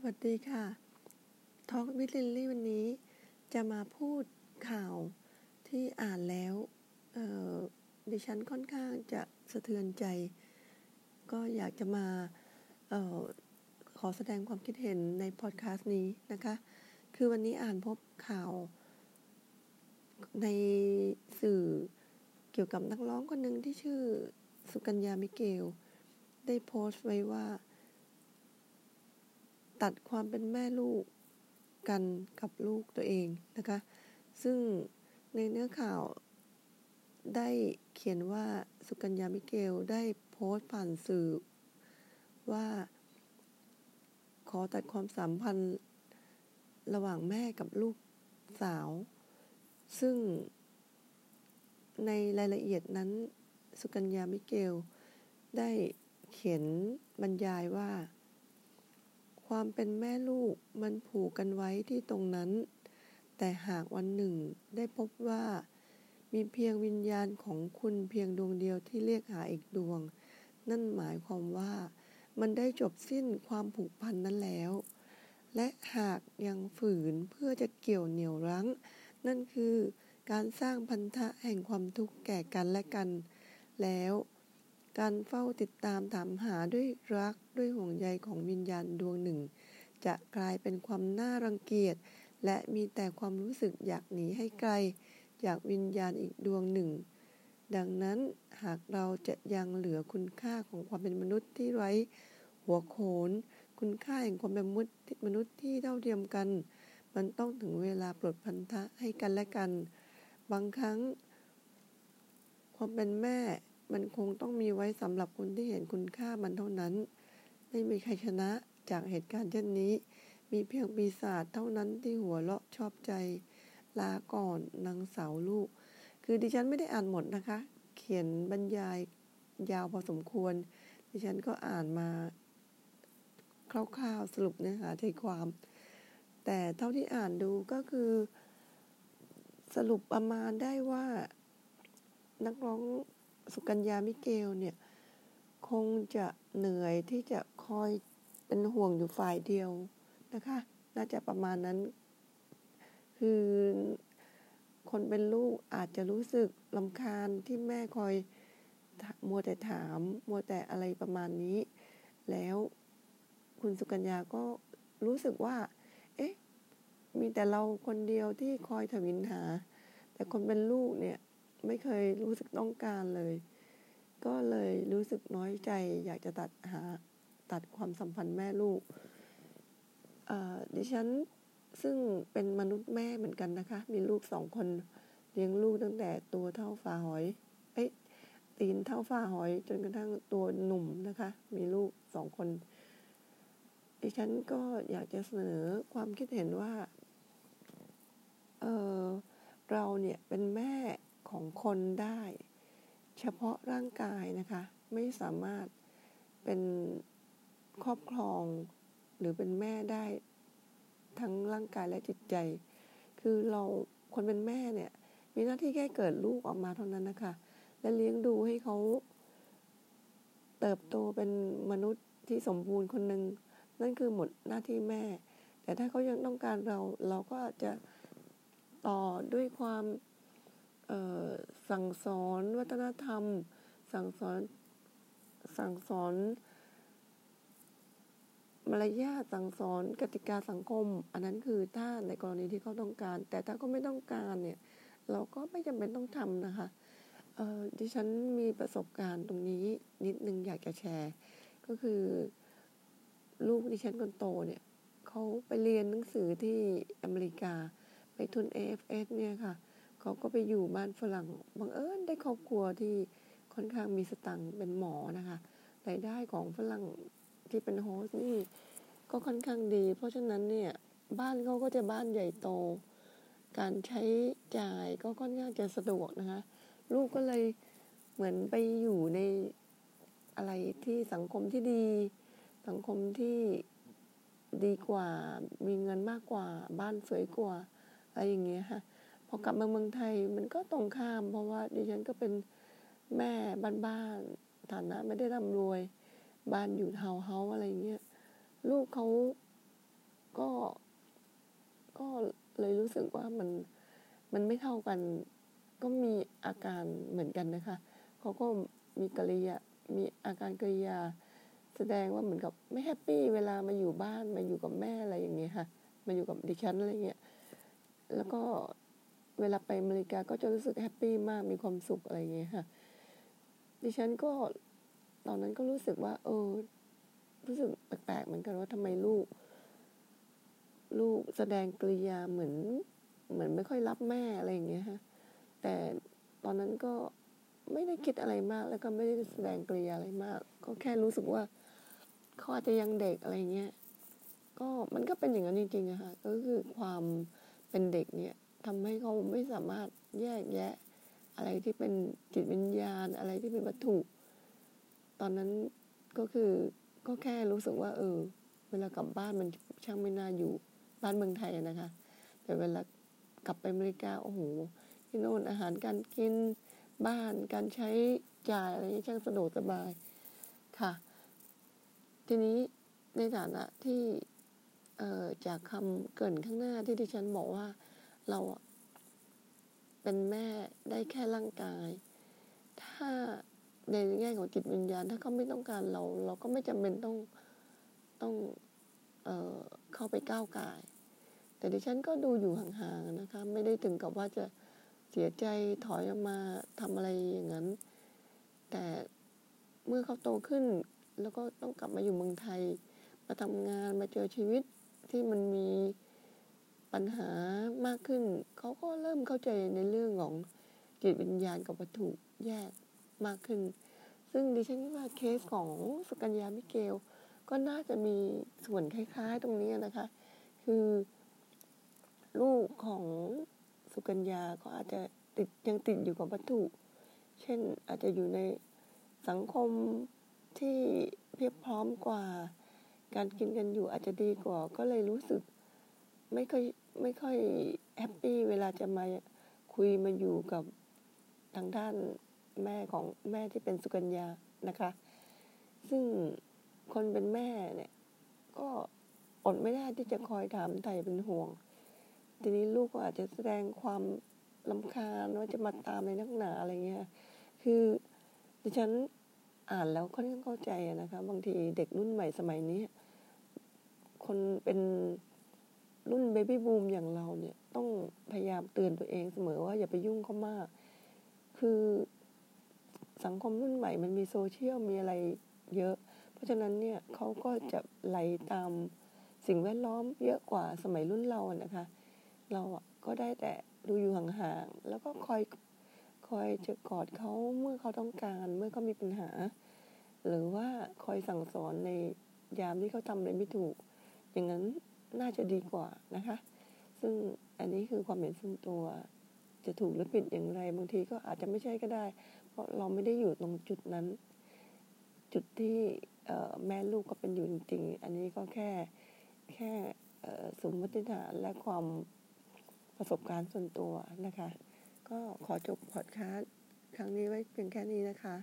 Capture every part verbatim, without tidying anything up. สวัสดีค่ะ Talk with Lily วันนี้จะมาพูดข่าวที่อ่านแล้วดิฉันค่อนข้างจะสะเทือนใจก็อยากจะมาเอ่อขอแสดงความคิดเห็นในพอดคาสต์นี้นะคะคือวันนี้อ่านพบข่าวในสื่อเกี่ยวกับนักร้องคนหนึ่งที่ชื่อสุกัญญามิเกลได้โพสต์ไว้ว่าตัดความเป็นแม่ลูกกันกับลูกตัวเองนะคะซึ่งในเนื้อข่าวได้เขียนว่าสุกัญญามิเกลได้โพสต์ผ่านสื่อว่าขอตัดความสัมพันธ์ระหว่างแม่กับลูกสาวซึ่งในรายละเอียดนั้นสุกัญญามิเกลได้เขียนบรรยายว่าความเป็นแม่ลูกมันผูกกันไว้ที่ตรงนั้นแต่หากวันหนึ่งได้พบว่ามีเพียงวิญญาณของคุณเพียงดวงเดียวที่เรียกหาอีกดวงนั่นหมายความว่ามันได้จบสิ้นความผูกพันนั้นแล้วและหากยังฝืนเพื่อจะเกี่ยวเหนี่ยวรั้งนั่นคือการสร้างพันธะแห่งความทุกข์แก่กันและกันแล้วการเฝ้าติดตามถามหาด้วยรักด้วยห่วงใยของวิญญาณดวงหนึ่งจะกลายเป็นความน่ารังเกียจและมีแต่ความรู้สึกอยากหนีให้ไกลจากวิญญาณอีกดวงหนึ่งดังนั้นหากเราจะยังเหลือคุณค่าของความเป็นมนุษย์ที่ไร้หัวโขนคุณค่าแห่งความเป็นมนุษย์ที่เท่าเทียมกันมันต้องถึงเวลาปลดพันธะให้กันและกันบางครั้งความเป็นแม่มันคงต้องมีไว้สำหรับคนที่เห็นคุณค่ามันเท่านั้นไม่มีใครชนะจากเหตุการณ์เช่นนี้มีเพียงปีศาจเท่านั้นที่หัวเราะชอบใจลาก่อนนางสาวลูกคือดิฉันไม่ได้อ่านหมดนะคะเขียนบรรยายยาวพอสมควรดิฉันก็อ่านมาคร่าวๆสรุปเนื้อหาใจความแต่เท่าที่อ่านดูก็คือสรุปประมาณได้ว่านักร้องสุกัญญามิเกลเนี่ยคงจะเหนื่อยที่จะคอยเป็นห่วงอยู่ฝ่ายเดียวนะคะน่าจะประมาณนั้นคือคนเป็นลูกอาจจะรู้สึกรำคาญที่แม่คอยมัวแต่ถามมัวแต่อะไรประมาณนี้แล้วคุณสุกัญญาก็รู้สึกว่าเอ๊ะมีแต่เราคนเดียวที่คอยถวิลหาแต่คนเป็นลูกเนี่ยไม่เคยรู้สึกต้องการเลยก็เลยรู้สึกน้อยใจอยากจะตัดหาตัดความสัมพันธ์แม่ลูกดิฉันซึ่งเป็นมนุษย์แม่เหมือนกันนะคะมีลูกสองคนเลี้ยงลูกตั้งแต่ตัวเท่าฝ่าหอยเอ๊ะตีนเท่าฝ่าหอยจนกระทั่งตัวหนุ่มนะคะมีลูกสองคนดิฉันก็อยากจะเสนอความคิดเห็นว่าเออเราเนี่ยเป็นแม่ของคนได้เฉพาะร่างกายนะคะไม่สามารถเป็นครอบครองหรือเป็นแม่ได้ทั้งร่างกายและจิตใจคือเราคนเป็นแม่เนี่ยมีหน้าที่แค่เกิดลูกออกมาเท่านั้นนะคะและเลี้ยงดูให้เขาเติบโตเป็นมนุษย์ที่สมบูรณ์คนหนึ่งนั่นคือหมดหน้าที่แม่แต่ถ้าเขายังต้องการเราเราก็อาจจะต่อด้วยความเอ่อสั่งสอนวัฒนธรรมสั่งสอนสั่งสอนมารยาทสั่งสอนกติกาสังคมอันนั้นคือถ้าในกรณีที่เขาต้องการแต่ถ้าเขาไม่ต้องการเนี่ยเราก็ไม่จำเป็นต้องทำนะคะเอ่อดิฉันมีประสบการณ์ตรงนี้นิดนึงอยากจะแชร์ก็คือลูกดิฉันคนโตเนี่ยเขาไปเรียนหนังสือที่อเมริกาไปทุน เอ เอฟ เอส เนี่ยค่ะเขาก็ไปอยู่บ้านฝรั่งบังเอิญได้ครอบครัวที่ค่อนข้างมีสตังค์เป็นหมอนะคะรายได้ของฝรั่งที่เป็นโฮสต์นี่ก็ค่อนข้างดีเพราะฉะนั้นเนี่ยบ้านเขาก็จะบ้านใหญ่โตการใช้จ่ายก็ค่อนข้างจะสะดวกนะคะลูกก็เลยเหมือนไปอยู่ในอะไรที่สังคมที่ดีสังคมที่ดีกว่ามีเงินมากกว่าบ้านสวยกว่าอะไรอย่างเงี้ยค่ะพอกลับมาเมืองไทยมันก็ตรงข้ามเพราะว่าดิฉันก็เป็นแม่บ้านๆฐานะไม่ได้ร่ำรวยบ้านอยู่ทาวน์เฮ้าส์อะไรเงี้ยลูกเขา เลยรู้สึกว่ามันมันไม่เท่ากันก็มีอาการเหมือนกันนะคะเขาก็มีกิริยามีอาการกิริยาแสดงว่าเหมือนกับไม่แฮปปี้เวลามาอยู่บ้านมาอยู่กับแม่อะไรอย่างเงี้ยค่ะมาอยู่กับดิฉันอะไรเงี้ยแล้วก็เวลาไปอเมริกาก็จะรู้สึกแฮปปี้มากมีความสุขอะไรเงี้ยค่ะดิฉันก็ตอนนั้นก็รู้สึกว่าเออรู้สึกแปลกๆเหมือนกันว่าทำไมลูกลูกแสดงกิริยาเหมือนเหมือนไม่ค่อยรับแม่อะไรอย่างเงี้ยฮะแต่ตอนนั้นก็ไม่ได้คิดอะไรมากแล้วก็ไม่ได้แสดงกิริยาอะไรมากก็แค่รู้สึกว่าเขาอาจจะยังเด็กอะไรเงี้ยก็มันก็เป็นอย่างนั้นจริงๆอะค่ะก็คือความเป็นเด็กเนี่ยทำให้เขาไม่สามารถแยกแยะอะไรที่เป็นจิตวิญญาณอะไรที่เป็นวัตถุตอนนั้นก็คือก็แค่รู้สึกว่าเออเวลากลับบ้านมันช่างไม่น่าอยู่บ้านเมืองไทยนะคะแต่เวลากลับไปอเมริกาโอ้โหที่โน่นอาหารการกินบ้านการใช้จ่ายอะไรนี่ช่างสะดวกสบายค่ะทีนี้ในฐานะที่เอ่อจากคำเกริ่นข้างหน้าที่ดิฉันบอกว่าเราเป็นแม่ได้แค่ร่างกายถ้าในแง่ของจิตวิญญาณถ้าเขาไม่ต้องการเราเราก็ไม่จำเป็นต้องต้องเอ่อเข้าไปก้าวก่ายแต่ดิฉันก็ดูอยู่ห่างๆนะคะไม่ได้ถึงกับว่าจะเสียใจถอยออกมาทำอะไรอย่างนั้นแต่เมื่อเขาโตขึ้นแล้วก็ต้องกลับมาอยู่เมืองไทยมาทำงานมาเจอชีวิตที่มันมีปัญหามากขึ้นเขาก็เริ่มเข้าใจในเรื่องของจิตวิญญาณกับวัตถุแยกมากขึ้นซึ่งดิฉันว่าเคสของสุกัญญามิเกลก็น่าจะมีส่วนคล้ายๆตรงนี้นะคะคือลูกของสุกัญญาก็อาจจะติดยังติดอยู่กับวัตถุเช่นอาจจะอยู่ในสังคมที่เพียบพร้อมกว่าการกินกันอยู่อาจจะดีกว่าก็เลยรู้สึกไม่ค่อยไม่ค่อยแฮปปี้เวลาจะมาคุยมาอยู่กับทางด้านแม่ของแม่ที่เป็นสุกัญญานะคะซึ่งคนเป็นแม่เนี่ยก็อดไม่ได้ที่จะคอยถามไถ่เป็นห่วงทีนี้ลูกก็อาจจะแสดงความรำคาญว่าจะมาตามในนักหนาอะไรเงี้ยคือดิฉันอ่านแล้วค่อนข้างเข้าใจนะคะบางทีเด็กรุ่นใหม่สมัยนี้คนเป็นรุ่นเบบี้บูมอย่างเราเนี่ยต้องพยายามเตือนตัวเองเสมอว่าอย่าไปยุ่งเขามากคือสังคมรุ่นใหม่มันมีโซเชียลมีอะไรเยอะเพราะฉะนั้นเนี่ยเขาก็จะไหลตามสิ่งแวดล้อมเยอะกว่าสมัยรุ่นเรานะคะเราอ่ะก็ได้แต่ดูอยู่ห่างๆแล้วก็คอยคอยจะกอดเขาเมื่อเขาต้องการเมื่อเขามีปัญหาหรือว่าคอยสั่งสอนในยามที่เขาทำอะไรไม่ถูกอย่างนั้นน่าจะดีกว่านะคะซึ่งอันนี้คือความเห็นส่วนตัวจะถูกหรือผิดอย่างไรบางทีก็อาจจะไม่ใช่ก็ได้เพราะเราไม่ได้อยู่ตรงจุดนั้นจุดที่แม่ลูกก็เป็นอยู่จริงๆอันนี้ก็แค่แค่สมมติฐานและความประสบการณ์ส่วนตัวนะคะก็ขอจบพอดคาสต์ครั้งนี้ไว้เพียงแค่นี้นะคะ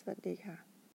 สวัสดีค่ะ